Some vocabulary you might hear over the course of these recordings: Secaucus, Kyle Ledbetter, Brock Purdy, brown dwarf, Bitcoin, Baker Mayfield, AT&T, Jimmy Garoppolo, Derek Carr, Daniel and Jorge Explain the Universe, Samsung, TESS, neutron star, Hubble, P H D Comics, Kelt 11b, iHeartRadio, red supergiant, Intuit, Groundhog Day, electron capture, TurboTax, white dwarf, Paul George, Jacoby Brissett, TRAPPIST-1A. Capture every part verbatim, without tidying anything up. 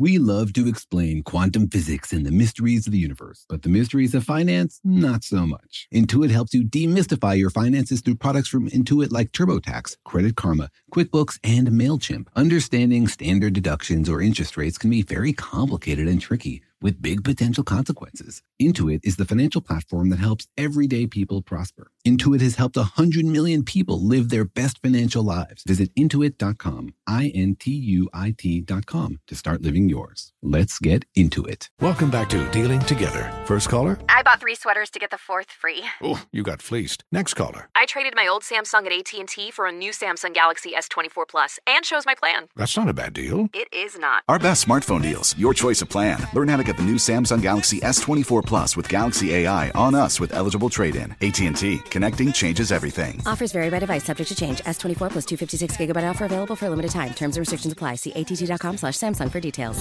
We love to explain quantum physics and the mysteries of the universe, but the mysteries of finance, not so much. Intuit helps you demystify your finances through products from Intuit like TurboTax, Credit Karma, QuickBooks, and MailChimp. Understanding standard deductions or interest rates can be very complicated and tricky, with big potential consequences. Intuit is the financial platform that helps everyday people prosper. Intuit has helped one hundred million people live their best financial lives. Visit intuit dot com, I N T U I T dot com to start living yours. Let's get into it. Welcome back to Dealing Together. First caller? I bought three sweaters to get the fourth free. Oh, you got fleeced. Next caller? I traded my old Samsung at A T and T for a new Samsung Galaxy S twenty-four Plus and chose my plan. That's not a bad deal. It is not. Our best smartphone deals. Your choice of plan. Learn how to get the new Samsung Galaxy S twenty-four Plus with Galaxy A I on us with eligible trade-in. A T and T. Connecting changes everything. Offers vary by device. Subject to change. S twenty-four Plus two fifty-six gigabyte offer available for a limited time. Terms and restrictions apply. See A T T dot com slash Samsung for details.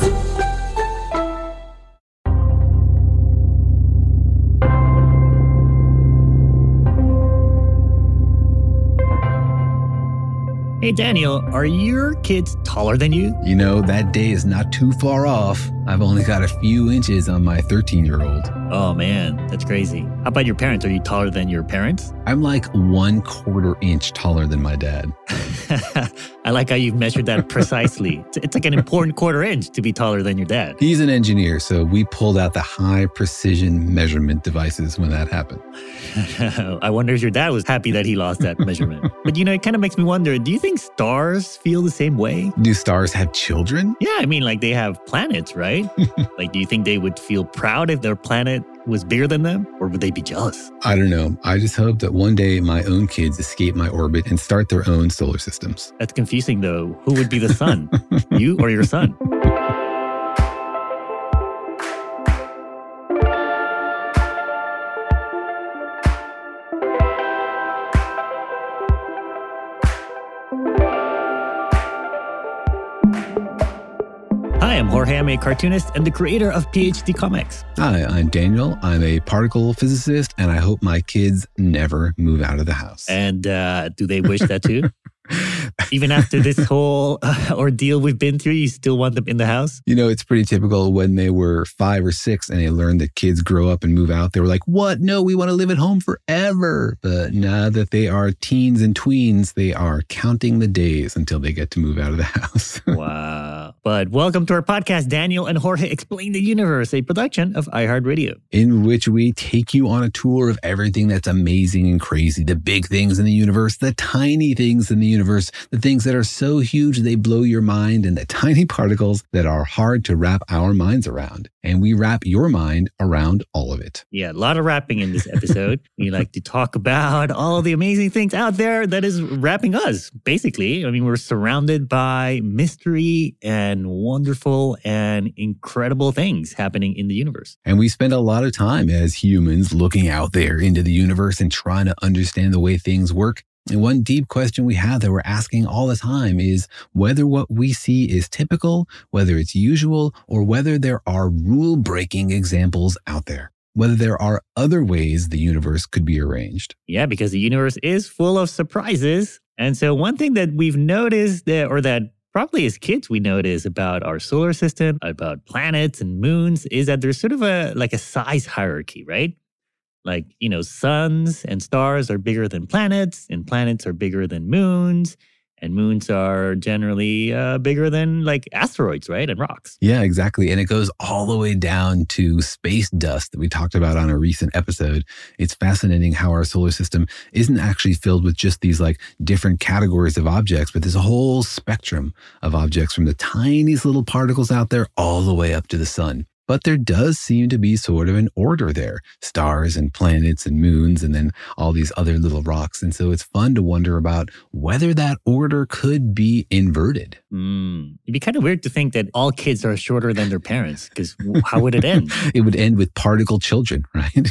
Hey, Daniel, are your kids taller than you? You know, that day is not too far off. I've only got a few inches on my thirteen-year-old. Oh, man, that's crazy. How about your parents? Are you taller than your parents? I'm like one quarter inch taller than my dad. I like how you've measured that precisely. It's like an important quarter inch to be taller than your dad. He's an engineer, so we pulled out the high-precision measurement devices when that happened. I wonder if your dad was happy that he lost that measurement. But, you know, it kind of makes me wonder, do you think stars feel the same way? Do stars have children? Yeah, I mean, like they have planets, right? Like, do you think they would feel proud if their planet was bigger than them? Or would they be jealous? I don't know. I just hope that one day my own kids escape my orbit and start their own solar systems. That's confusing, though. Who would be the sun? You or your son? I'm Jorge. I'm a cartoonist and the creator of P H D Comics. Hi, I'm Daniel. I'm a particle physicist, and I hope my kids never move out of the house. And uh, do they wish that too? Even after this whole uh, ordeal we've been through, you still want them in the house? You know, it's pretty typical when they were five or six and they learned that kids grow up and move out. They were like, what? No, we want to live at home forever. But now that they are teens and tweens, they are counting the days until they get to move out of the house. Wow. But welcome to our podcast, Daniel and Jorge Explain the Universe, a production of iHeartRadio. In which we take you on a tour of everything that's amazing and crazy. The big things in the universe, the tiny things in the universe, the things that are so huge they blow your mind, and the tiny particles that are hard to wrap our minds around. And we wrap your mind around all of it. Yeah, a lot of wrapping in this episode. We like to talk about all the amazing things out there that is wrapping us, basically. I mean, we're surrounded by mystery and wonderful and incredible things happening in the universe. And we spend a lot of time as humans looking out there into the universe and trying to understand the way things work. And one deep question we have that we're asking all the time is whether what we see is typical, whether it's usual, or whether there are rule-breaking examples out there. Whether there are other ways the universe could be arranged. Yeah, because the universe is full of surprises. And so one thing that we've noticed, that, or that probably as kids we notice about our solar system, about planets and moons, is that there's sort of a like a size hierarchy, right? Like, you know, suns and stars are bigger than planets, and planets are bigger than moons, and moons are generally uh, bigger than, like, asteroids, right, and rocks. Yeah, exactly. And it goes all the way down to space dust that we talked about on a recent episode. It's fascinating how our solar system isn't actually filled with just these, like, different categories of objects, but there's a whole spectrum of objects from the tiniest little particles out there all the way up to the sun. But there does seem to be sort of an order there. Stars and planets and moons and then all these other little rocks. And so it's fun to wonder about whether that order could be inverted. Mm. It'd be kind of weird to think that all kids are shorter than their parents, because how would it end? It would end with particle children, right?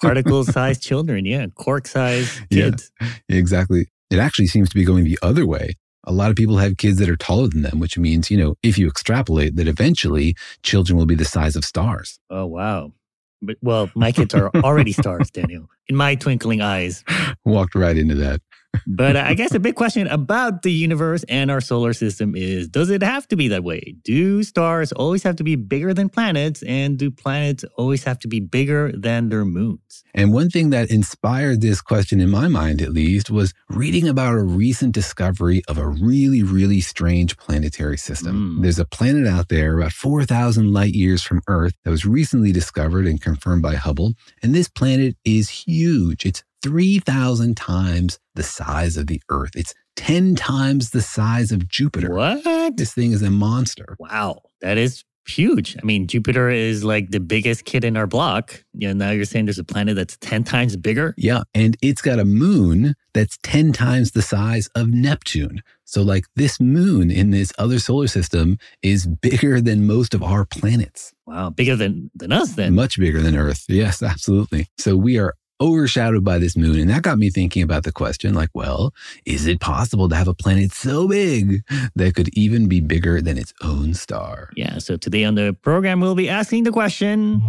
Particle-sized children, yeah. Cork-sized kids. Yeah, exactly. It actually seems to be going the other way. A lot of people have kids that are taller than them, which means, you know, if you extrapolate that eventually children will be the size of stars. Oh, wow. But, well, my kids are already stars, Daniel, in my twinkling eyes. Walked right into that. But I guess the big question about the universe and our solar system is, does it have to be that way? Do stars always have to be bigger than planets? And do planets always have to be bigger than their moons? And one thing that inspired this question, in my mind at least, was reading about a recent discovery of a really, really strange planetary system. Mm. There's a planet out there about four thousand light years from Earth that was recently discovered and confirmed by Hubble. And this planet is huge. It's three thousand times the size of the Earth. It's ten times the size of Jupiter. What? This thing is a monster. Wow. That is huge. I mean, Jupiter is like the biggest kid in our block. You know, now you're saying there's a planet that's ten times bigger? Yeah. And it's got a moon that's ten times the size of Neptune. So like this moon in this other solar system is bigger than most of our planets. Wow. Bigger than, than us then. Much bigger than Earth. Yes, absolutely. So we are overshadowed by this moon. And that got me thinking about the question, like, well, is it possible to have a planet so big that could even be bigger than its own star? Yeah, so today on the program, we'll be asking the question,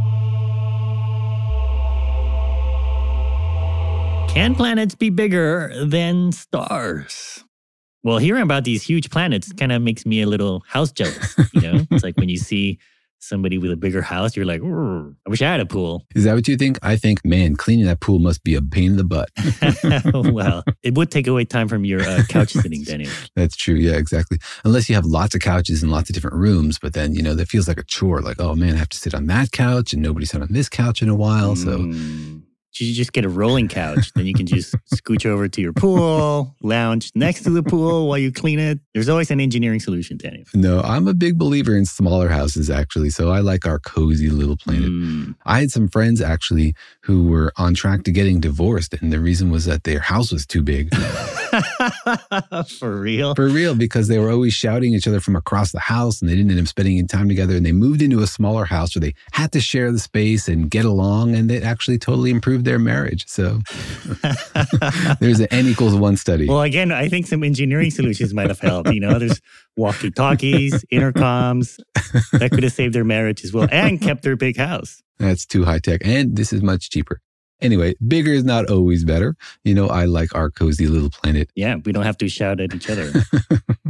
can planets be bigger than stars? Well, hearing about these huge planets kind of makes me a little house jealous, you know? It's like when you see somebody with a bigger house, you're like, I wish I had a pool. Is that what you think? I think, man, cleaning that pool must be a pain in the butt. Well, it would take away time from your uh, couch sitting, Daniel. That's true. Yeah, exactly. Unless you have lots of couches and lots of different rooms, but then, you know, that feels like a chore. Like, oh man, I have to sit on that couch and nobody's sat on this couch in a while. Mm. So you just get a rolling couch. Then you can just scooch over to your pool, lounge next to the pool while you clean it. There's always an engineering solution, Daniel. No, I'm a big believer in smaller houses, actually. So I like our cozy little planet. Mm. I had some friends, actually, who were on track to getting divorced. And the reason was that their house was too big. For real? For real, because they were always shouting at each other from across the house and they didn't end up spending any time together. And they moved into a smaller house where they had to share the space and get along. And it actually totally improved their marriage. So there's an N equals one study. Well, again, I think some engineering solutions might have helped. You know, there's walkie-talkies, intercoms. That could have saved their marriage as well and kept their big house. That's too high tech. And this is much cheaper. Anyway, bigger is not always better. You know, I like our cozy little planet. Yeah, we don't have to shout at each other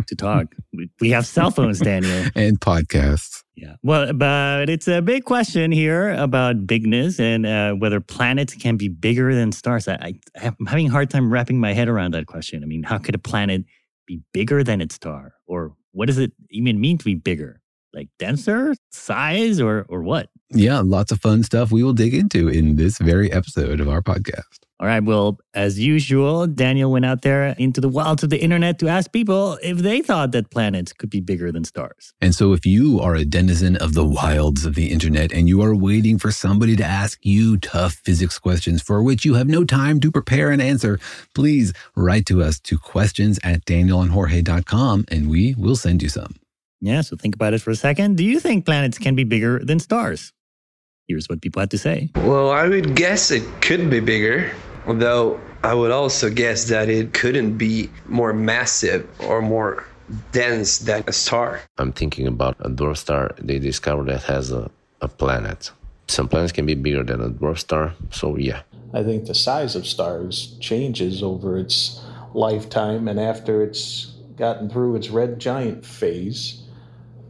to talk. We, we have cell phones, Daniel. And podcasts. Yeah. Well, but it's a big question here about bigness and uh, whether planets can be bigger than stars. I, I, I'm having a hard time wrapping my head around that question. I mean, how could a planet be bigger than its star? Or what does it even mean to be bigger? Like denser, size, or or what? Yeah, lots of fun stuff we will dig into in this very episode of our podcast. All right, well, as usual, Daniel went out there into the wilds of the internet to ask people if they thought that planets could be bigger than stars. And so if you are a denizen of the wilds of the internet and you are waiting for somebody to ask you tough physics questions for which you have no time to prepare an answer, please write to us to questions at daniel and jorge dot com and we will send you some. Yeah, so think about it for a second. Do you think planets can be bigger than stars? Here's what people had to say. Well, I would guess it could be bigger, although I would also guess that it couldn't be more massive or more dense than a star. I'm thinking about a dwarf star they discovered that has a, a planet. Some planets can be bigger than a dwarf star, so yeah. I think the size of stars changes over its lifetime, and after it's gotten through its red giant phase,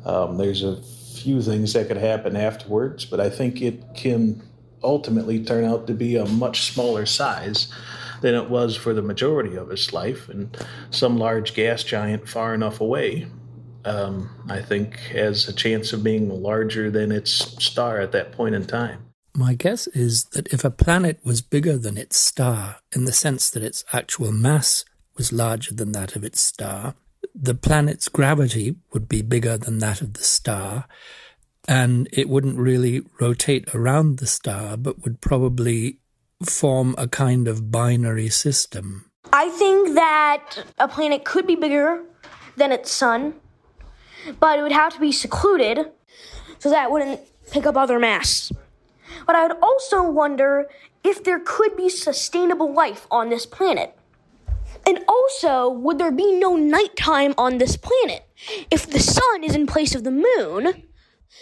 Um, there's a few things that could happen afterwards, but I think it can ultimately turn out to be a much smaller size than it was for the majority of its life. And some large gas giant far enough away, um, I think, has a chance of being larger than its star at that point in time. My guess is that if a planet was bigger than its star, in the sense that its actual mass was larger than that of its star, the planet's gravity would be bigger than that of the star, and it wouldn't really rotate around the star, but would probably form a kind of binary system. I think that a planet could be bigger than its sun, but it would have to be secluded so that it wouldn't pick up other mass. But I would also wonder if there could be sustainable life on this planet. And also, would there be no nighttime on this planet if the sun is in place of the moon,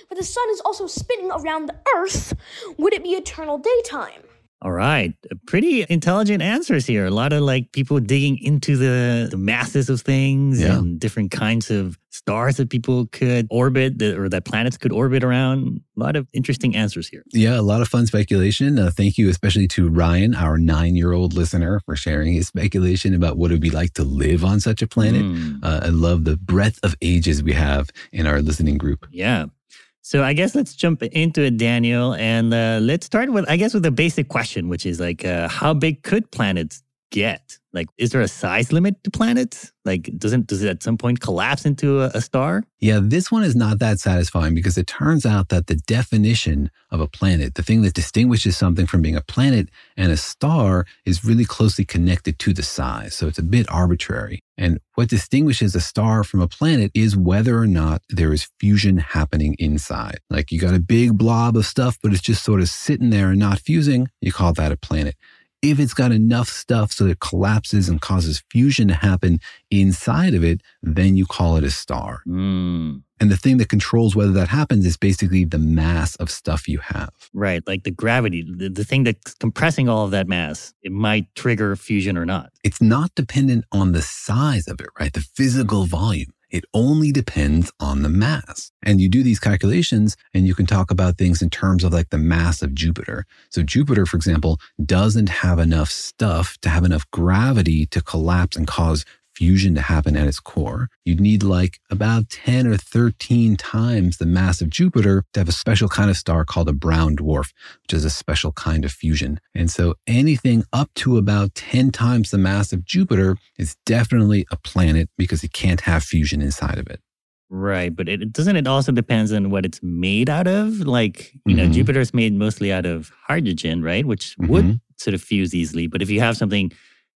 but the sun is also spinning around the Earth? Would it be eternal daytime? All right. Pretty intelligent answers here. A lot of like people digging into the, the masses of things yeah. and different kinds of stars that people could orbit that, or that planets could orbit around. A lot of interesting answers here. Yeah, a lot of fun speculation. Uh, thank you especially to Ryan, our nine-year-old listener, for sharing his speculation about what it would be like to live on such a planet. Mm. Uh, I love the breadth of ages we have in our listening group. Yeah. So I guess let's jump into it, Daniel, and uh, let's start with, I guess, with a basic question, which is like, uh, how big could planets get? Like, is there a size limit to planets? Like, doesn't does it at some point collapse into a, a star? Yeah, this one is not that satisfying because it turns out that the definition of a planet, the thing that distinguishes something from being a planet and a star, is really closely connected to the size. So it's a bit arbitrary. And what distinguishes a star from a planet is whether or not there is fusion happening inside. Like you got a big blob of stuff, but it's just sort of sitting there and not fusing. You call that a planet. If it's got enough stuff so that it collapses and causes fusion to happen inside of it, then you call it a star. Mm. And the thing that controls whether that happens is basically the mass of stuff you have. Right, like the gravity, the, the thing that's compressing all of that mass, it might trigger fusion or not. It's not dependent on the size of it, right? The physical volume. It only depends on the mass. And you do these calculations and you can talk about things in terms of like the mass of Jupiter. So Jupiter, for example, doesn't have enough stuff to have enough gravity to collapse and cause fusion to happen at its core. You'd need like about ten or thirteen times the mass of Jupiter to have a special kind of star called a brown dwarf, which is a special kind of fusion. And so anything up to about ten times the mass of Jupiter is definitely a planet because it can't have fusion inside of it. Right, but it doesn't it also depends on what it's made out of? Like, you mm-hmm. know, Jupiter's made mostly out of hydrogen, right? Which mm-hmm. would sort of fuse easily. But if you have something,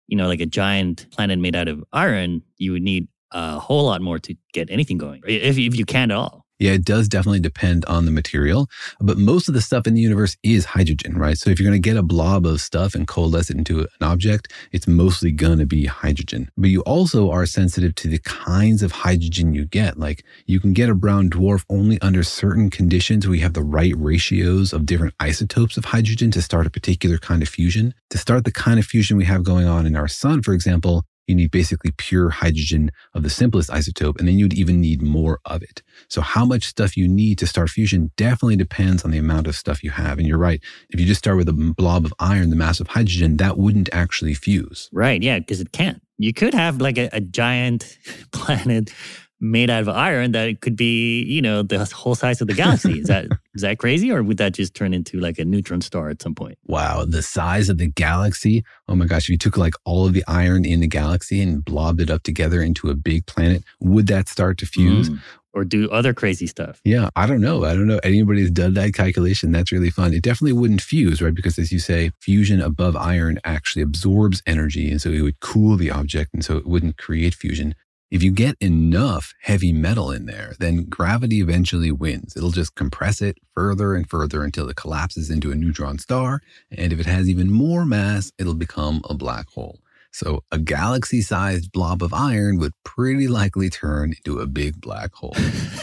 you know, like a giant planet made out of iron, you would need a whole lot more to get anything going, if, if you can at all. Yeah, it does definitely depend on the material. But most of the stuff in the universe is hydrogen, right? So if you're going to get a blob of stuff and coalesce it into an object, it's mostly going to be hydrogen. But you also are sensitive to the kinds of hydrogen you get. Like you can get a brown dwarf only under certain conditions where you have the right ratios of different isotopes of hydrogen to start a particular kind of fusion. To start the kind of fusion we have going on in our sun, for example, you need basically pure hydrogen of the simplest isotope, and then you'd even need more of it. So how much stuff you need to start fusion definitely depends on the amount of stuff you have. And you're right. If you just start with a blob of iron, the mass of hydrogen, that wouldn't actually fuse. Right, yeah, because it can't. You could have like a, a giant planet made out of iron that it could be, you know, the whole size of the galaxy. Is that is that crazy? Or would that just turn into like a neutron star at some point? Wow, the size of the galaxy. Oh my gosh, if you took like all of the iron in the galaxy and blobbed it up together into a big planet, would that start to fuse? Mm. Or do other crazy stuff. Yeah, I don't know. I don't know. Anybody's done that calculation. That's really fun. It definitely wouldn't fuse, right? Because as you say, fusion above iron actually absorbs energy. And so it would cool the object. And so it wouldn't create fusion. If you get enough heavy metal in there, then gravity eventually wins. It'll just compress it further and further until it collapses into a neutron star. And if it has even more mass, it'll become a black hole. So a galaxy-sized blob of iron would pretty likely turn into a big black hole.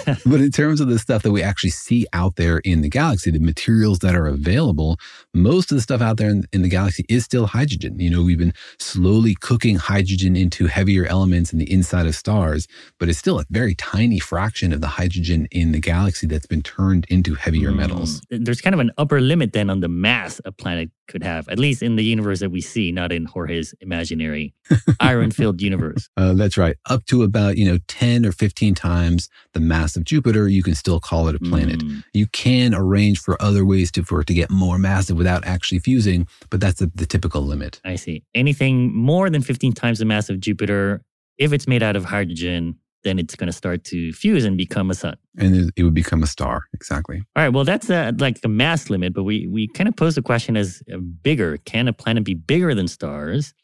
But in terms of the stuff that we actually see out there in the galaxy, the materials that are available, most of the stuff out there in, in the galaxy is still hydrogen. You know, we've been slowly cooking hydrogen into heavier elements in the inside of stars, but it's still a very tiny fraction of the hydrogen in the galaxy that's been turned into heavier mm. metals. There's kind of an upper limit then on the mass a planet could have, at least in the universe that we see, not in Jorge's imagination. Iron-filled universe. Uh, that's right. Up to about, you know, ten or fifteen times the mass of Jupiter, you can still call it a planet. Mm. You can arrange for other ways to, for it to get more massive without actually fusing, but that's the, the typical limit. I see. Anything more than fifteen times the mass of Jupiter, if it's made out of hydrogen, then it's going to start to fuse and become a sun. And it would become a star, exactly. All right, well, that's a, like a mass limit, but we, we kind of pose the question as bigger. Can a planet be bigger than stars?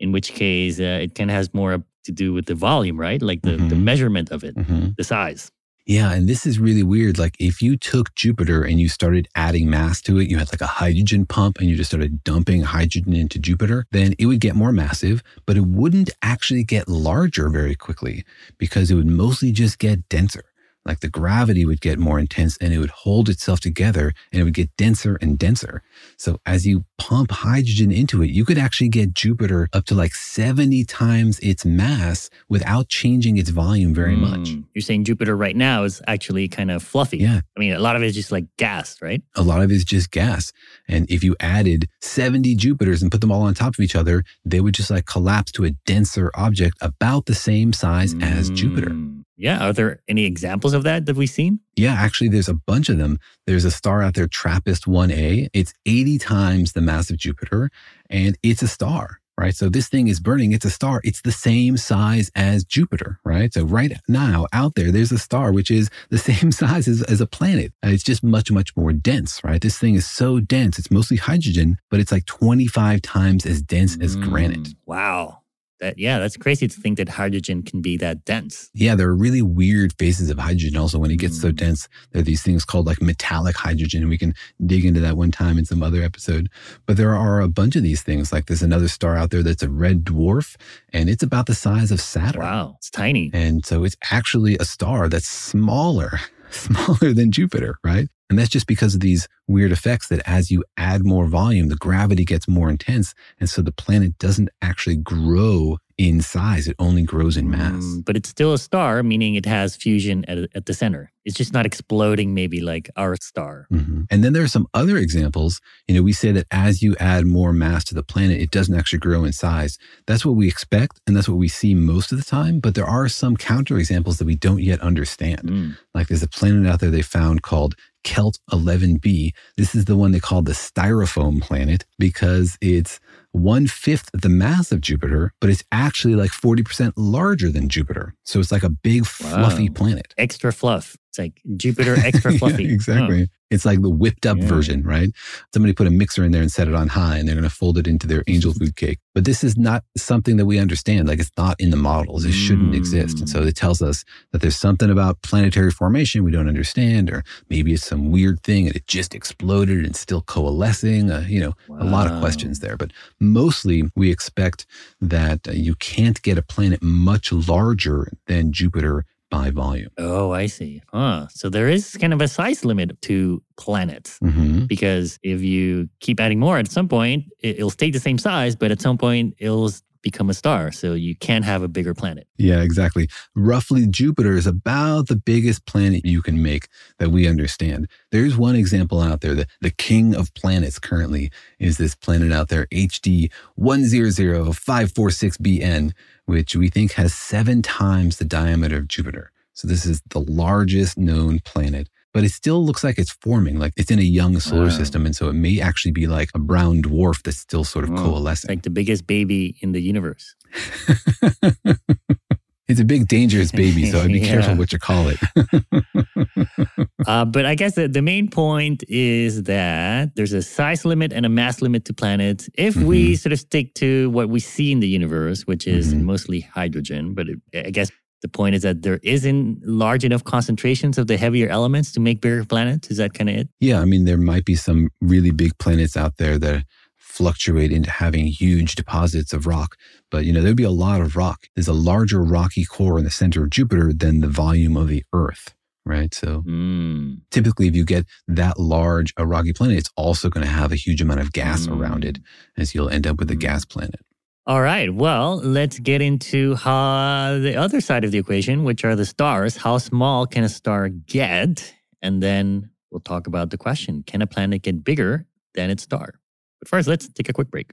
In which case, uh, it kind of has more to do with the volume, right? Like the, mm-hmm. the measurement of it, mm-hmm. the size. Yeah, and this is really weird. Like if you took Jupiter and you started adding mass to it, you had like a hydrogen pump and you just started dumping hydrogen into Jupiter, then it would get more massive, but it wouldn't actually get larger very quickly because it would mostly just get denser. Like the gravity would get more intense and it would hold itself together and it would get denser and denser. So as you pump hydrogen into it, you could actually get Jupiter up to like seventy times its mass without changing its volume very mm. much. You're saying Jupiter right now is actually kind of fluffy. Yeah. I mean, a lot of it is just like gas, right? A lot of it is just gas. And if you added seventy Jupiters and put them all on top of each other, they would just like collapse to a denser object about the same size mm. as Jupiter. Yeah. Are there any examples of that that we've seen? Yeah, actually, there's a bunch of them. There's a star out there, TRAPPIST one A. It's eighty times the mass of Jupiter, and it's a star, right? So this thing is burning. It's a star. It's the same size as Jupiter, right? So right now out there, there's a star which is the same size as, as a planet. It's just much, much more dense, right? This thing is so dense. It's mostly hydrogen, but it's like twenty-five times as dense as mm, granite. Wow. That, yeah, that's crazy to think that hydrogen can be that dense. Yeah, there are really weird phases of hydrogen also. When it gets so dense, there are these things called like metallic hydrogen, and we can dig into that one time in some other episode. But there are a bunch of these things. Like there's another star out there that's a red dwarf, and it's about the size of Saturn. Wow, it's tiny. And so it's actually a star that's smaller, smaller than Jupiter, right? And that's just because of these weird effects that as you add more volume, the gravity gets more intense. And so the planet doesn't actually grow in size. It only grows in mass. Mm, but it's still a star, meaning it has fusion at, at the center. It's just not exploding maybe like our star. Mm-hmm. And then there are some other examples. You know, we say that as you add more mass to the planet, it doesn't actually grow in size. That's what we expect. And that's what we see most of the time. But there are some counterexamples that we don't yet understand. Mm. Like there's a planet out there they found called Kelt eleven b. This is the one they call the styrofoam planet because it's one-fifth the mass of Jupiter, but it's actually like forty percent larger than Jupiter. So it's like a big fluffy wow. planet. Extra fluff. It's like Jupiter extra fluffy. Yeah, exactly. Oh. It's like the whipped up yeah. version, right? Somebody put a mixer in there and set it on high and they're going to fold it into their angel food cake. But this is not something that we understand. Like it's not in the models. It mm. shouldn't exist. And so it tells us that there's something about planetary formation we don't understand, or maybe it's some weird thing and it just exploded and it's still coalescing. Uh, you know, wow. a lot of questions there. But mostly we expect that uh, you can't get a planet much larger than Jupiter by volume. Oh, I see. Huh. So there is kind of a size limit to planets mm-hmm. because if you keep adding more, at some point, it'll stay the same size, but at some point, it'll become a star. So you can have a bigger planet. Yeah, exactly. Roughly, Jupiter is about the biggest planet you can make that we understand. There's one example out there that the king of planets currently is this planet out there, H D one zero zero five four six B N. Which we think has seven times the diameter of Jupiter. So this is the largest known planet, but it still looks like it's forming, like it's in a young solar wow. system. And so it may actually be like a brown dwarf that's still sort of wow. coalescing. Like the biggest baby in the universe. It's a big dangerous baby, so I'd be yeah. careful what you call it. uh, but I guess the, the main point is that there's a size limit and a mass limit to planets. If mm-hmm. we sort of stick to what we see in the universe, which is mm-hmm. mostly hydrogen, but it, I guess the point is that there isn't large enough concentrations of the heavier elements to make bigger planets. Is that kind of it? Yeah, I mean, there might be some really big planets out there that fluctuate into having huge deposits of rock. But, you know, there'd be a lot of rock. There's a larger rocky core in the center of Jupiter than the volume of the Earth, right? So mm. typically if you get that large a rocky planet, it's also going to have a huge amount of gas mm. around it, as you'll end up with a gas planet. All right. Well, let's get into how the other side of the equation, which are the stars. How small can a star get? And then we'll talk about the question, can a planet get bigger than its star? But first, let's take a quick break.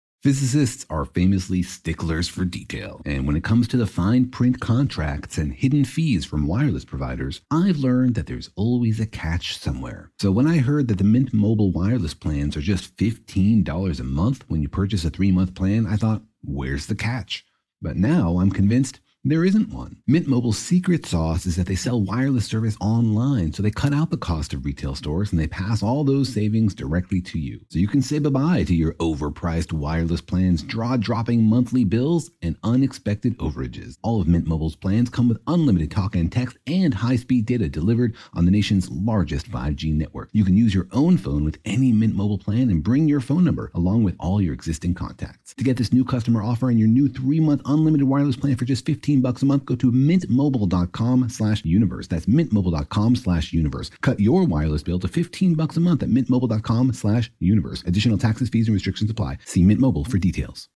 Physicists are famously sticklers for detail, and when it comes to the fine print contracts and hidden fees from wireless providers, I've learned that there's always a catch somewhere. So when I heard that the Mint Mobile wireless plans are just fifteen dollars a month when you purchase a three-month plan, I thought, where's the catch? But now I'm convinced there isn't one. Mint Mobile's secret sauce is that they sell wireless service online, so they cut out the cost of retail stores and they pass all those savings directly to you. So you can say bye-bye to your overpriced wireless plans, jaw-dropping monthly bills, and unexpected overages. All of Mint Mobile's plans come with unlimited talk and text and high-speed data delivered on the nation's largest five G network. You can use your own phone with any Mint Mobile plan and bring your phone number along with all your existing contacts. To get this new customer offer and your new three-month unlimited wireless plan for just fifteen dollars bucks a month, go to mintmobile.com slash universe. That's mintmobile.com slash universe. Cut your wireless bill to fifteen bucks a month at mintmobile.com slash universe. Additional taxes, fees, and restrictions apply. See Mint Mobile for details.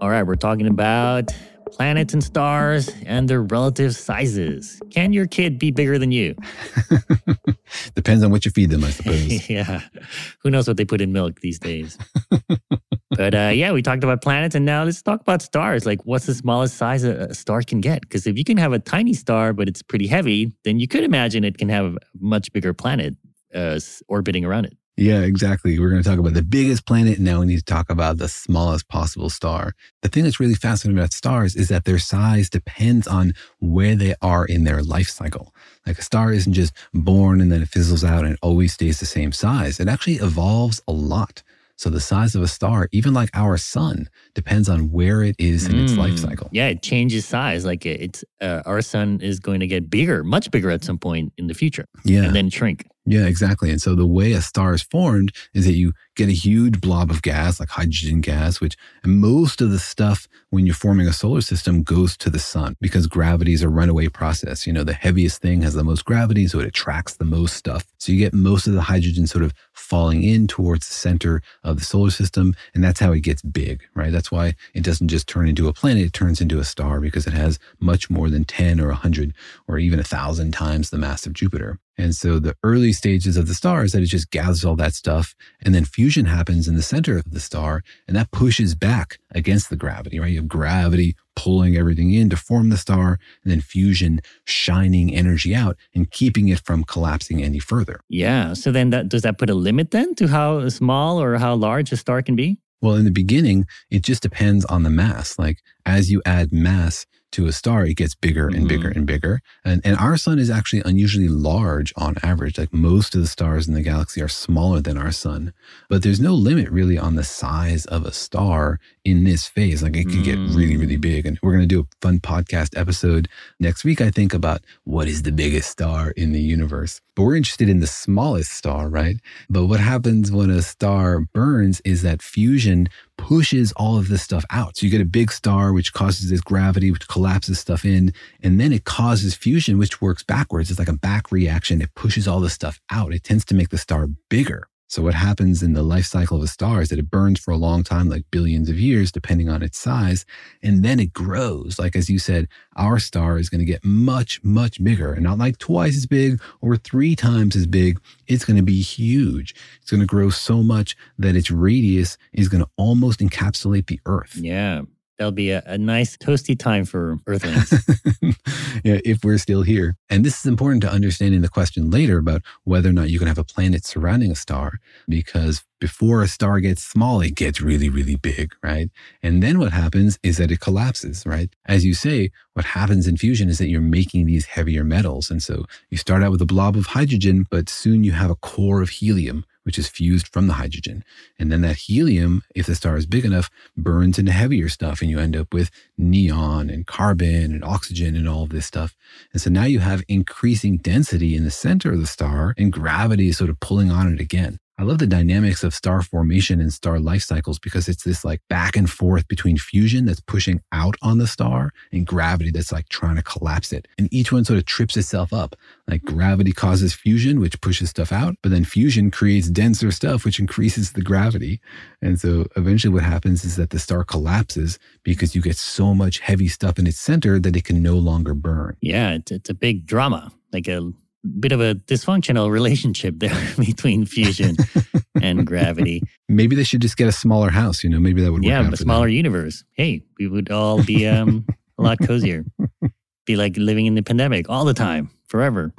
All right, we're talking about planets and stars and their relative sizes. Can your kid be bigger than you? Depends on what you feed them, I suppose. Yeah. Who knows what they put in milk these days? But uh, yeah, we talked about planets, and now let's talk about stars. Like, what's the smallest size a, a star can get? Because if you can have a tiny star, but it's pretty heavy, then you could imagine it can have a much bigger planet uh, orbiting around it. Yeah, exactly. We're going to talk about the biggest planet, and now we need to talk about the smallest possible star. The thing that's really fascinating about stars is that their size depends on where they are in their life cycle. Like, a star isn't just born and then it fizzles out and it always stays the same size. It actually evolves a lot. So the size of a star, even like our sun, depends on where it is in mm. its life cycle. Yeah, it changes size. Like it's uh, our sun is going to get bigger, much bigger at some point in the future. Yeah. And then shrink. Yeah, exactly. And so the way a star is formed is that you get a huge blob of gas, like hydrogen gas, which most of the stuff when you're forming a solar system goes to the sun, because gravity is a runaway process. You know, the heaviest thing has the most gravity, so it attracts the most stuff. So you get most of the hydrogen sort of falling in towards the center of the solar system, and that's how it gets big, right? That's why it doesn't just turn into a planet, it turns into a star, because it has much more than ten or one hundred or even one thousand times the mass of Jupiter. And so the early stages of the star is that it just gathers all that stuff, and then fusion happens in the center of the star, and that pushes back against the gravity, right? You have gravity pulling everything in to form the star, and then fusion shining energy out and keeping it from collapsing any further. Yeah. So then that, does that put a limit then to how small or how large a star can be? Well, in the beginning, it just depends on the mass. Like, as you add mass to a star, it gets bigger and mm-hmm. bigger and bigger. And and our sun is actually unusually large on average. Like, most of the stars in the galaxy are smaller than our sun. But there's no limit really on the size of a star in this phase. Like, it can mm. get really, really big. And we're going to do a fun podcast episode next week, I think, about what is the biggest star in the universe. But we're interested in the smallest star, right? But what happens when a star burns is that fusion pushes all of this stuff out. So you get a big star, which causes this gravity, which collapses stuff in, and then it causes fusion, which works backwards. It's like a back reaction. It pushes all this stuff out. It tends to make the star bigger. So what happens in the life cycle of a star is that it burns for a long time, like billions of years, depending on its size, and then it grows. Like, as you said, our star is going to get much, much bigger, and not like twice as big or three times as big. It's going to be huge. It's going to grow so much that its radius is going to almost encapsulate the Earth. Yeah. That'll be a, a nice toasty time for Earthlings. Yeah, if we're still here. And this is important to understanding the question later about whether or not you can have a planet surrounding a star, because before a star gets small, it gets really, really big, right? And then what happens is that it collapses, right? As you say, what happens in fusion is that you're making these heavier metals. And so you start out with a blob of hydrogen, but soon you have a core of helium, which is fused from the hydrogen. And then that helium, if the star is big enough, burns into heavier stuff, and you end up with neon and carbon and oxygen and all of this stuff. And so now you have increasing density in the center of the star, and gravity is sort of pulling on it again. I love the dynamics of star formation and star life cycles, because it's this like back and forth between fusion that's pushing out on the star and gravity that's like trying to collapse it. And each one sort of trips itself up. Like gravity causes fusion, which pushes stuff out, but then fusion creates denser stuff, which increases the gravity. And so eventually what happens is that the star collapses because you get so much heavy stuff in its center that it can no longer burn. Yeah, it's a big drama, like a bit of a dysfunctional relationship there between fusion and gravity. Maybe they should just get a smaller house, you know, maybe that would work yeah, out. Yeah, a smaller them. universe. Hey, we would all be um, a lot cozier. Be like living in the pandemic all the time, forever.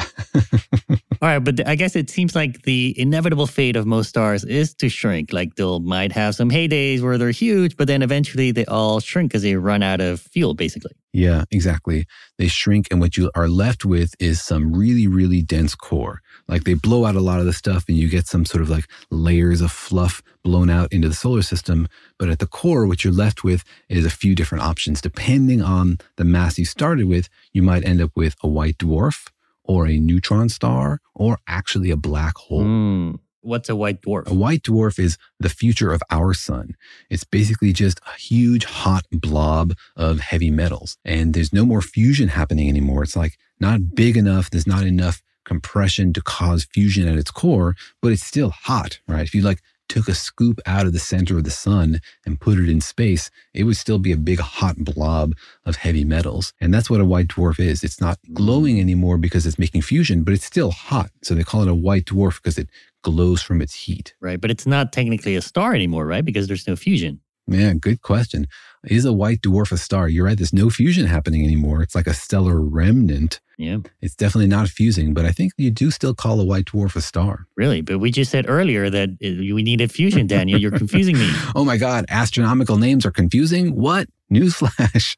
All right, but I guess it seems like the inevitable fate of most stars is to shrink. Like they'll might have some heydays where they're huge, but then eventually they all shrink because they run out of fuel, basically. Yeah, exactly. They shrink, and what you are left with is some really, really dense core. Like they blow out a lot of the stuff and you get some sort of like layers of fluff blown out into the solar system. But at the core, what you're left with is a few different options. Depending on the mass you started with, you might end up with a white dwarf or a neutron star or actually a black hole. Mm. What's a white dwarf? A white dwarf is the future of our sun. It's basically just a huge hot blob of heavy metals. And there's no more fusion happening anymore. It's like not big enough. There's not enough compression to cause fusion at its core, but it's still hot, right? If you like took a scoop out of the center of the sun and put it in space, it would still be a big hot blob of heavy metals. And that's what a white dwarf is. It's not glowing anymore because it's making fusion, but it's still hot. So they call it a white dwarf because it glows from its heat. Right, but it's not technically a star anymore, right? Because there's no fusion. Yeah, good question. Is a white dwarf a star? You're right, there's no fusion happening anymore. It's like a stellar remnant. Yeah. It's definitely not fusing, but I think you do still call a white dwarf a star. Really? But we just said earlier that we needed fusion, Daniel. You're confusing me. Oh my God, astronomical names are confusing? What? Newsflash.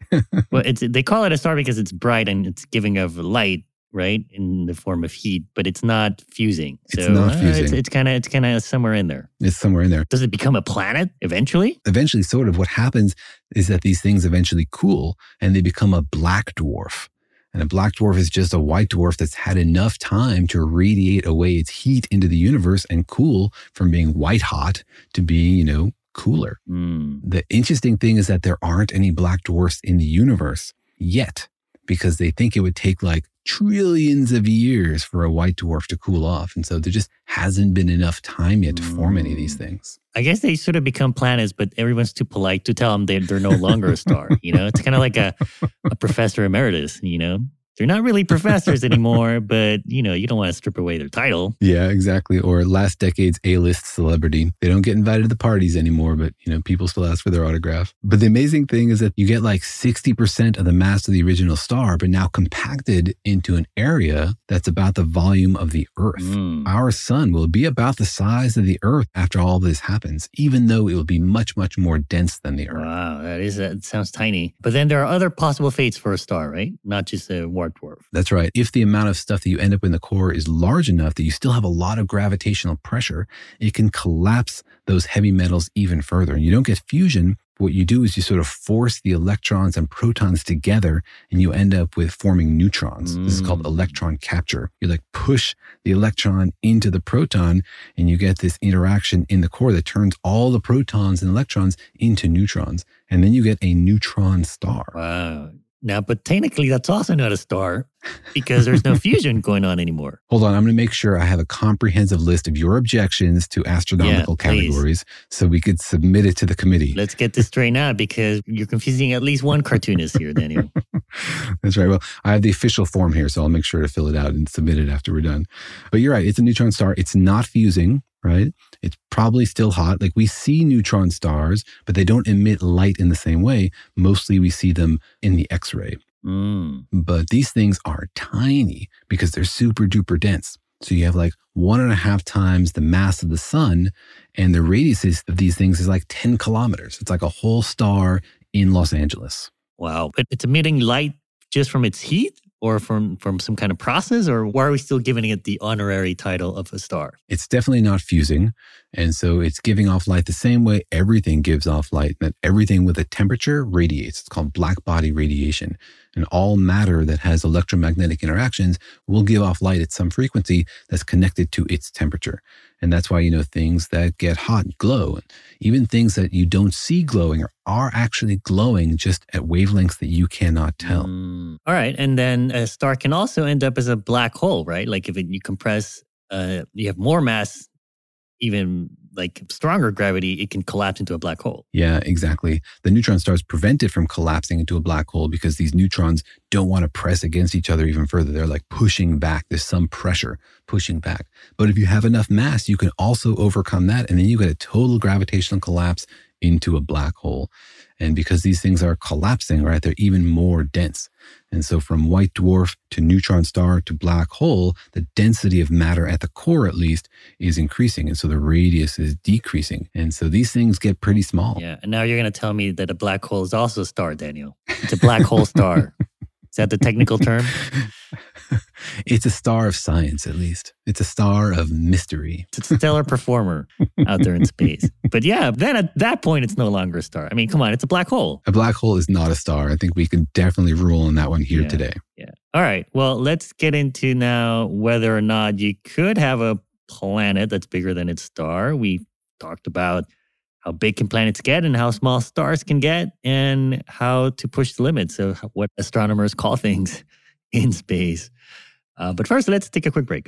Well, it's they call it a star because it's bright and it's giving of light, right? In the form of heat, but it's not fusing. So, it's not fusing. Uh, it's kind of it's kind of somewhere in there. It's somewhere in there. Does it become a planet eventually? Eventually, sort of. What happens is that these things eventually cool and they become a black dwarf. And a black dwarf is just a white dwarf that's had enough time to radiate away its heat into the universe and cool from being white hot to being, you know, cooler. Mm. The interesting thing is that there aren't any black dwarfs in the universe yet, because they think it would take like trillions of years for a white dwarf to cool off. And so there just hasn't been enough time yet to form any of these things. I guess they sort of become planets, but everyone's too polite to tell them they, they're no longer a star. You know, it's kind of like a, a professor emeritus, you know. They're not really professors anymore, but, you know, you don't want to strip away their title. Yeah, exactly. Or last decade's A-list celebrity. They don't get invited to the parties anymore, but, you know, people still ask for their autograph. But the amazing thing is that you get like sixty percent of the mass of the original star, but now compacted into an area that's about the volume of the Earth. Mm. Our sun will be about the size of the Earth after all this happens, even though it will be much, much more dense than the Earth. Wow, that is, that sounds tiny. But then there are other possible fates for a star, right? Not just a war dwarf. That's right. If the amount of stuff that you end up in the core is large enough that you still have a lot of gravitational pressure, it can collapse those heavy metals even further. And you don't get fusion, what you do is you sort of force the electrons and protons together, and you end up with forming neutrons. Mm. This is called electron capture. You like push the electron into the proton, and you get this interaction in the core that turns all the protons and electrons into neutrons. And then you get a neutron star. Wow. Now, but technically, that's also not a star because there's no fusion going on anymore. Hold on. I'm going to make sure I have a comprehensive list of your objections to astronomical yeah, categories so we could submit it to the committee. Let's get this straight now because you're confusing at least one cartoonist here, Daniel. That's right. Well, I have the official form here, so I'll make sure to fill it out and submit it after we're done. But you're right. It's a neutron star. It's not fusing, right? It's probably still hot. Like we see neutron stars, but they don't emit light in the same way. Mostly we see them in the X-ray. Mm. But these things are tiny because they're super duper dense. So you have like one and a half times the mass of the sun, and the radius of these things is like ten kilometers. It's like a whole star in Los Angeles. Wow. But it's emitting light just from its heat? Or from, from some kind of process? Or why are we still giving it the honorary title of a star? It's definitely not fusing. And so it's giving off light the same way everything gives off light, that everything with a temperature radiates. It's called black body radiation. And all matter that has electromagnetic interactions will give off light at some frequency that's connected to its temperature. And that's why, you know, things that get hot glow. Even things that you don't see glowing are are actually glowing just at wavelengths that you cannot tell. Mm. All right. And then a star can also end up as a black hole, right? Like if it, you compress, uh, you have more mass, even like stronger gravity, it can collapse into a black hole. Yeah, exactly. The neutron stars prevent it from collapsing into a black hole because these neutrons don't want to press against each other even further. They're like pushing back. There's some pressure pushing back. But if you have enough mass, you can also overcome that. And then you get a total gravitational collapse into a black hole. And because these things are collapsing, right, they're even more dense. And so from white dwarf to neutron star to black hole, the density of matter at the core, at least, is increasing. And so the radius is decreasing. And so these things get pretty small. Yeah. And now you're going to tell me that a black hole is also a star, Daniel. It's a black hole star. Is that the technical term? It's a star of science, at least. It's a star of mystery. It's a stellar performer out there in space. But yeah, then at that point, it's no longer a star. I mean, come on, it's a black hole. A black hole is not a star. I think we can definitely rule on that one here yeah, today. Yeah. All right. Well, let's get into now whether or not you could have a planet that's bigger than its star. We talked about how big can planets get and how small stars can get and how to push the limits of what astronomers call things in space. Uh, but first, let's take a quick break.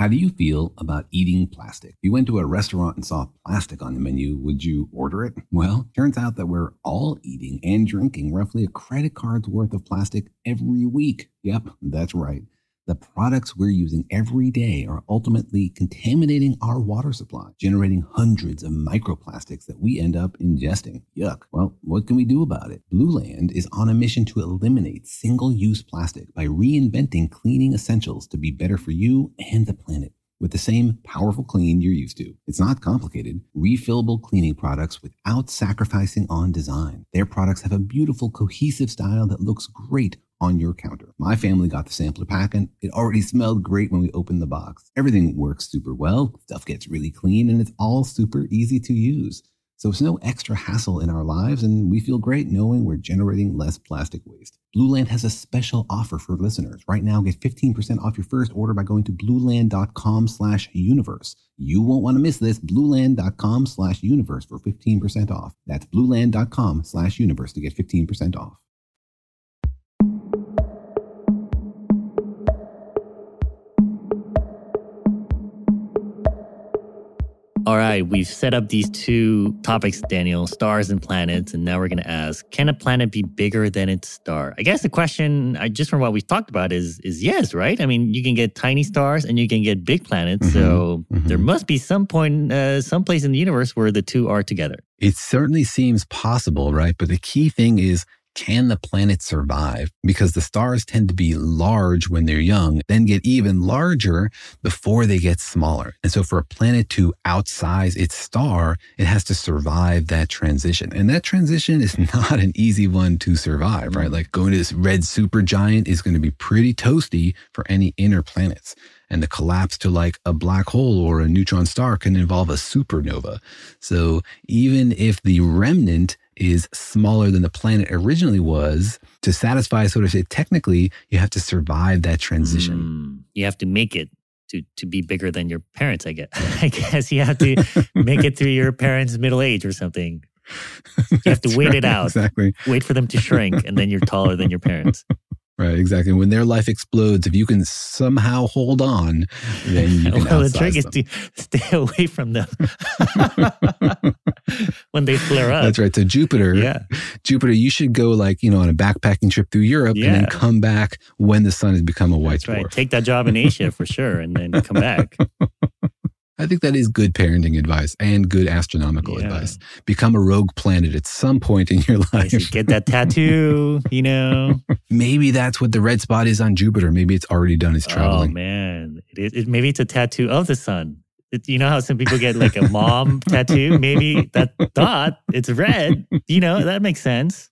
How do you feel about eating plastic? If you went to a restaurant and saw plastic on the menu, would you order it? Well, turns out that we're all eating and drinking roughly a credit card's worth of plastic every week. Yep, that's right. The products we're using every day are ultimately contaminating our water supply, generating hundreds of microplastics that we end up ingesting. Yuck. Well, what can we do about it? Blue Land is on a mission to eliminate single-use plastic by reinventing cleaning essentials to be better for you and the planet. With the same powerful clean you're used to. It's not complicated. Refillable cleaning products without sacrificing on design. Their products have a beautiful, cohesive style that looks great on your counter. My family got the sampler pack and it already smelled great when we opened the box. Everything works super well, stuff gets really clean, and it's all super easy to use. So it's no extra hassle in our lives, and we feel great knowing we're generating less plastic waste. Blue Land has a special offer for listeners. Right now, get fifteen percent off your first order by going to blueland.com slash universe. You won't want to miss this. Blueland.com slash universe for fifteen percent off. That's blueland.com slash universe to get fifteen percent off. All right, we've set up these two topics, Daniel, stars and planets, and now we're going to ask, can a planet be bigger than its star? I guess the question, I just from what we've talked about, is is yes, right? I mean, you can get tiny stars and you can get big planets, mm-hmm. so mm-hmm. there must be some point, uh, someplace in the universe where the two are together. It certainly seems possible, right? But the key thing is, can the planet survive? Because the stars tend to be large when they're young, then get even larger before they get smaller. And so for a planet to outsize its star, it has to survive that transition. And that transition is not an easy one to survive, right? Like going to this red supergiant is going to be pretty toasty for any inner planets. And the collapse to like a black hole or a neutron star can involve a supernova. So even if the remnant is smaller than the planet originally was, to satisfy sort of it technically, you have to survive that transition. Mm, you have to make it to to be bigger than your parents, I guess. I guess you have to make it through your parents' middle age or something. You have to wait right, it out. Exactly. Wait for them to shrink, and then you're taller than your parents. Right, exactly. When their life explodes, if you can somehow hold on, then you can well, outsize the trick them. Is to stay away from them when they flare up. That's right. So Jupiter, yeah. Jupiter, you should go like, you know, on a backpacking trip through Europe yeah. and then come back when the sun has become a white That's dwarf. Right. Take that job in Asia for sure and then come back. I think that is good parenting advice and good astronomical yeah. advice. Become a rogue planet at some point in your life. You get that tattoo, you know. Maybe that's what the red spot is on Jupiter. Maybe it's already done its traveling. Oh, man. It, it, maybe it's a tattoo of the sun. It, you know how some people get like a mom tattoo? Maybe that dot, it's red. You know, that makes sense.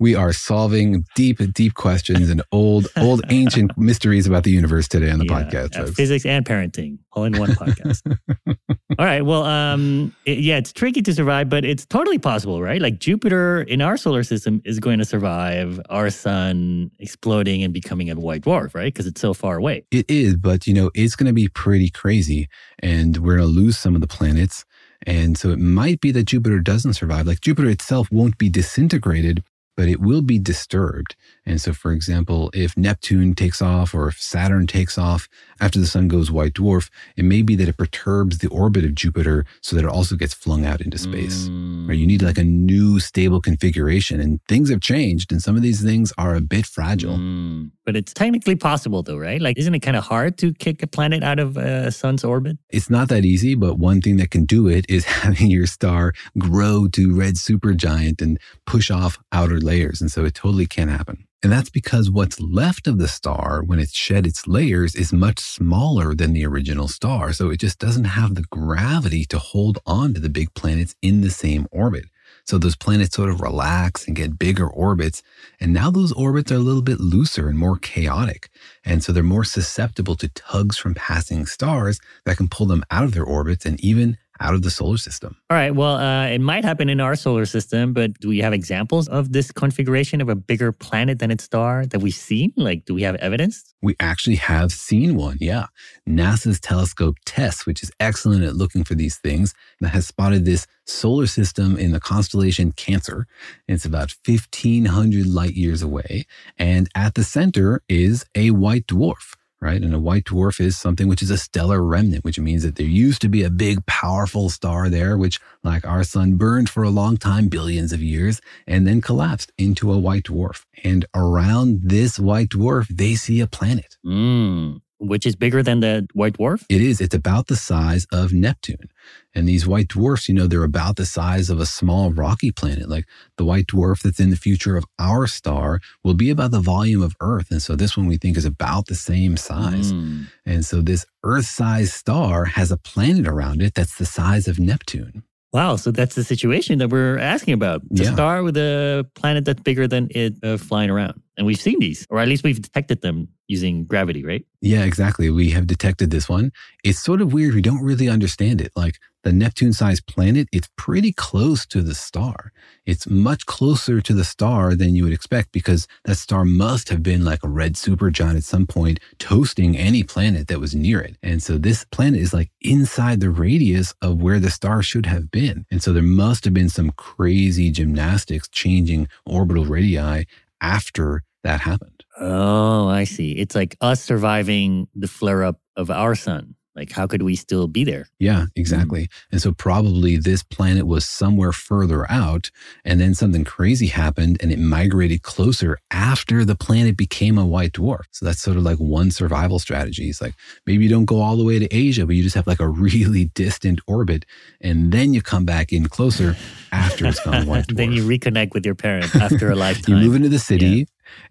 We are solving deep, deep questions and old, old ancient mysteries about the universe today on the yeah, podcast. Folks. Physics and parenting, all in one podcast. All right. Well, um, it, yeah, it's tricky to survive, but it's totally possible, right? Like Jupiter in our solar system is going to survive our sun exploding and becoming a white dwarf, right? Because it's so far away. It is, but you know, it's going to be pretty crazy and we're going to lose some of the planets. And so it might be that Jupiter doesn't survive. Like Jupiter itself won't be disintegrated, but it will be disturbed. And so, for example, if Neptune takes off or if Saturn takes off after the sun goes white dwarf, it may be that it perturbs the orbit of Jupiter so that it also gets flung out into space. Mm. Or you need like a new stable configuration. And things have changed. And some of these things are a bit fragile. Mm. But it's technically possible though, right? Like, isn't it kind of hard to kick a planet out of a sun's orbit? It's not that easy. But one thing that can do it is having your star grow to red supergiant and push off outer layers. And so it totally can happen. And that's because what's left of the star when it's shed its layers is much smaller than the original star. So it just doesn't have the gravity to hold on to the big planets in the same orbit. So those planets sort of relax and get bigger orbits. And now those orbits are a little bit looser and more chaotic. And so they're more susceptible to tugs from passing stars that can pull them out of their orbits and even out of the solar system. All right. Well, uh, it might happen in our solar system, but do we have examples of this configuration of a bigger planet than its star that we've seen? Like, do we have evidence? We actually have seen one, yeah. NASA's telescope TESS, which is excellent at looking for these things, has spotted this solar system in the constellation Cancer. It's about fifteen hundred light years away. And at the center is a white dwarf. right? And a white dwarf is something which is a stellar remnant, which means that there used to be a big, powerful star there, which, like our sun, burned for a long time, billions of years, and then collapsed into a white dwarf. And around this white dwarf, they see a planet. Mm. Which is bigger than the white dwarf? It is. It's about the size of Neptune. And these white dwarfs, you know, they're about the size of a small rocky planet. Like the white dwarf that's in the future of our star will be about the volume of Earth. And so this one we think is about the same size. Mm. And so this Earth-sized star has a planet around it that's the size of Neptune. Wow, so that's the situation that we're asking about. The yeah. star with a planet that's bigger than it uh, flying around. And we've seen these, or at least we've detected them using gravity, right? Yeah, exactly. We have detected this one. It's sort of weird. We don't really understand it. Like the Neptune-sized planet, it's pretty close to the star. It's much closer to the star than you would expect because that star must have been like a red supergiant at some point, toasting any planet that was near it. And so this planet is like inside the radius of where the star should have been. And so there must have been some crazy gymnastics changing orbital radii after that happened. Oh, I see. It's like us surviving the flare-up of our sun. Like, how could we still be there? Yeah, exactly. Mm-hmm. And so probably this planet was somewhere further out, and then something crazy happened, and it migrated closer after the planet became a white dwarf. So that's sort of like one survival strategy. It's like, maybe you don't go all the way to Asia, but you just have like a really distant orbit, and then you come back in closer after it's gone white dwarf. Then you reconnect with your parents after a lifetime. You move into the city, yeah.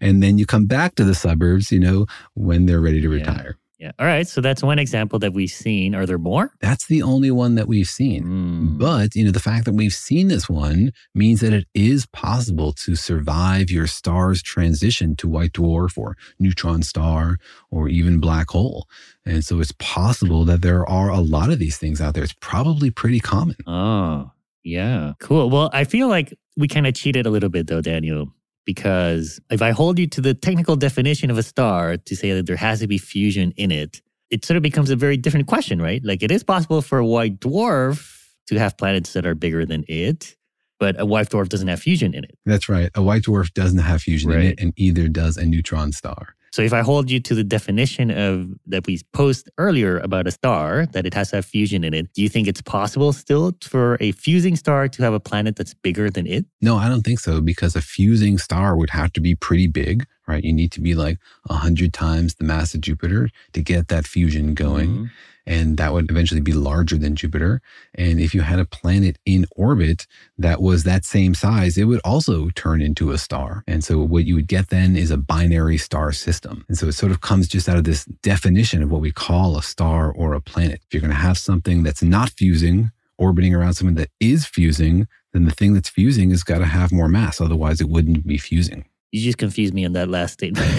and then you come back to the suburbs, you know, when they're ready to yeah. retire. Yeah. All right. So that's one example that we've seen. Are there more? That's the only one that we've seen. Mm. But, you know, the fact that we've seen this one means that it is possible to survive your star's transition to white dwarf or neutron star or even black hole. And so it's possible that there are a lot of these things out there. It's probably pretty common. Oh, yeah. Cool. Well, I feel like we kind of cheated a little bit though, Daniel. Because if I hold you to the technical definition of a star to say that there has to be fusion in it, it sort of becomes a very different question, right? Like it is possible for a white dwarf to have planets that are bigger than it, but a white dwarf doesn't have fusion in it. That's right. A white dwarf doesn't have fusion right. in it, and either does a neutron star. So if I hold you to the definition of that we posed earlier about a star, that it has to have fusion in it, do you think it's possible still for a fusing star to have a planet that's bigger than it? No, I don't think so, because a fusing star would have to be pretty big, right? You need to be like one hundred times the mass of Jupiter to get that fusion going. Mm-hmm. And that would eventually be larger than Jupiter. And if you had a planet in orbit that was that same size, it would also turn into a star. And so what you would get then is a binary star system. And so it sort of comes just out of this definition of what we call a star or a planet. If you're going to have something that's not fusing, orbiting around something that is fusing, then the thing that's fusing has got to have more mass. Otherwise, it wouldn't be fusing. You just confused me on that last statement.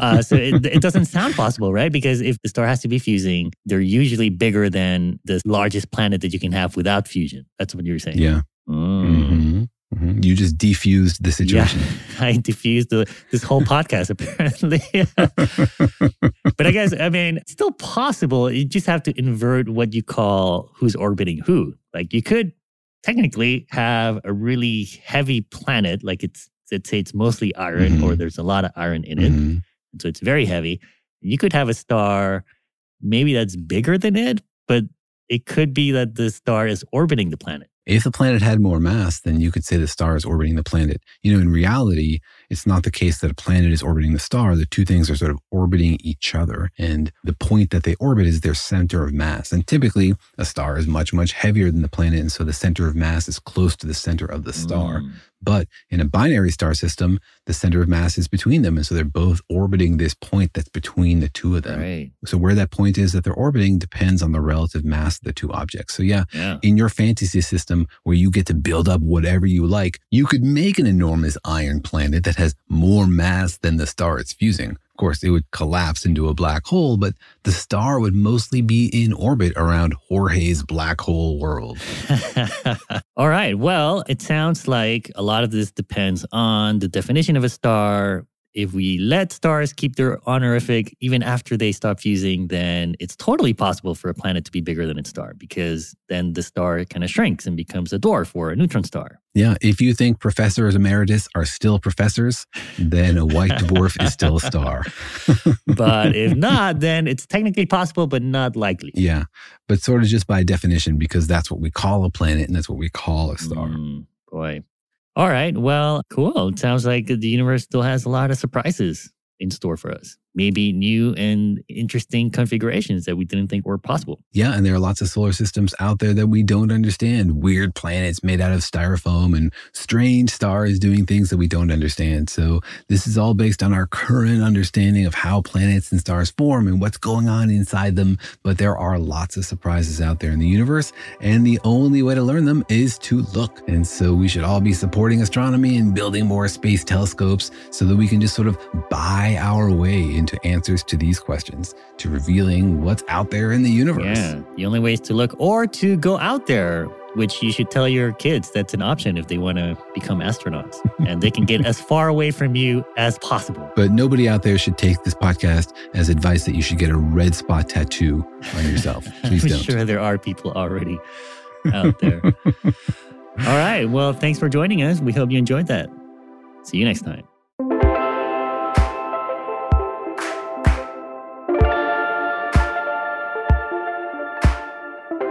uh, so it, it doesn't sound possible, right? Because if the star has to be fusing, they're usually bigger than the largest planet that you can have without fusion. That's what you were saying. Yeah. Mm. Mm-hmm. Mm-hmm. You just defused the situation. Yeah, I defused the, this whole podcast, apparently. But I guess, I mean, it's still possible. You just have to invert what you call who's orbiting who. Like you could technically have a really heavy planet, like it's, let's say it's mostly iron, mm-hmm. or there's a lot of iron in it. Mm-hmm. And so it's very heavy. You could have a star, maybe that's bigger than it, but it could be that the star is orbiting the planet. If the planet had more mass, then you could say the star is orbiting the planet. You know, in reality, it's not the case that a planet is orbiting the star. The two things are sort of orbiting each other. And the point that they orbit is their center of mass. And typically, a star is much, much heavier than the planet. And so the center of mass is close to the center of the star. Mm. But in a binary star system, the center of mass is between them. And so they're both orbiting this point that's between the two of them. Right. So where that point is that they're orbiting depends on the relative mass of the two objects. So yeah, yeah, in your fantasy system, where you get to build up whatever you like, you could make an enormous iron planet that has more mass than the star it's fusing. Of course, it would collapse into a black hole, but the star would mostly be in orbit around Jorge's black hole world. All right. Well, it sounds like a lot of this depends on the definition of a star. if we let stars keep their honorific even after they stop fusing, then it's totally possible for a planet to be bigger than its star, because then the star kind of shrinks and becomes a dwarf or a neutron star. Yeah, if you think professors emeritus are still professors, then a white dwarf is still a star. But if not, then it's technically possible, but not likely. Yeah, but sort of just by definition, because that's what we call a planet and that's what we call a star. Mm, boy. All right. Well, cool. It sounds like the universe still has a lot of surprises in store for us. Maybe new and interesting configurations that we didn't think were possible. Yeah, and there are lots of solar systems out there that we don't understand. Weird planets made out of styrofoam and strange stars doing things that we don't understand. So this is all based on our current understanding of how planets and stars form and what's going on inside them. But there are lots of surprises out there in the universe, and the only way to learn them is to look. And so we should all be supporting astronomy and building more space telescopes so that we can just sort of buy our way into to answers to these questions, to revealing what's out there in the universe. Yeah, the only way is to look or to go out there, which you should tell your kids that's an option if they want to become astronauts. And they can get as far away from you as possible. But nobody out there should take this podcast as advice that you should get a red spot tattoo on yourself. Please I'm don't. I'm sure there are people already out there. All right. Well, thanks for joining us. We hope you enjoyed that. See you next time.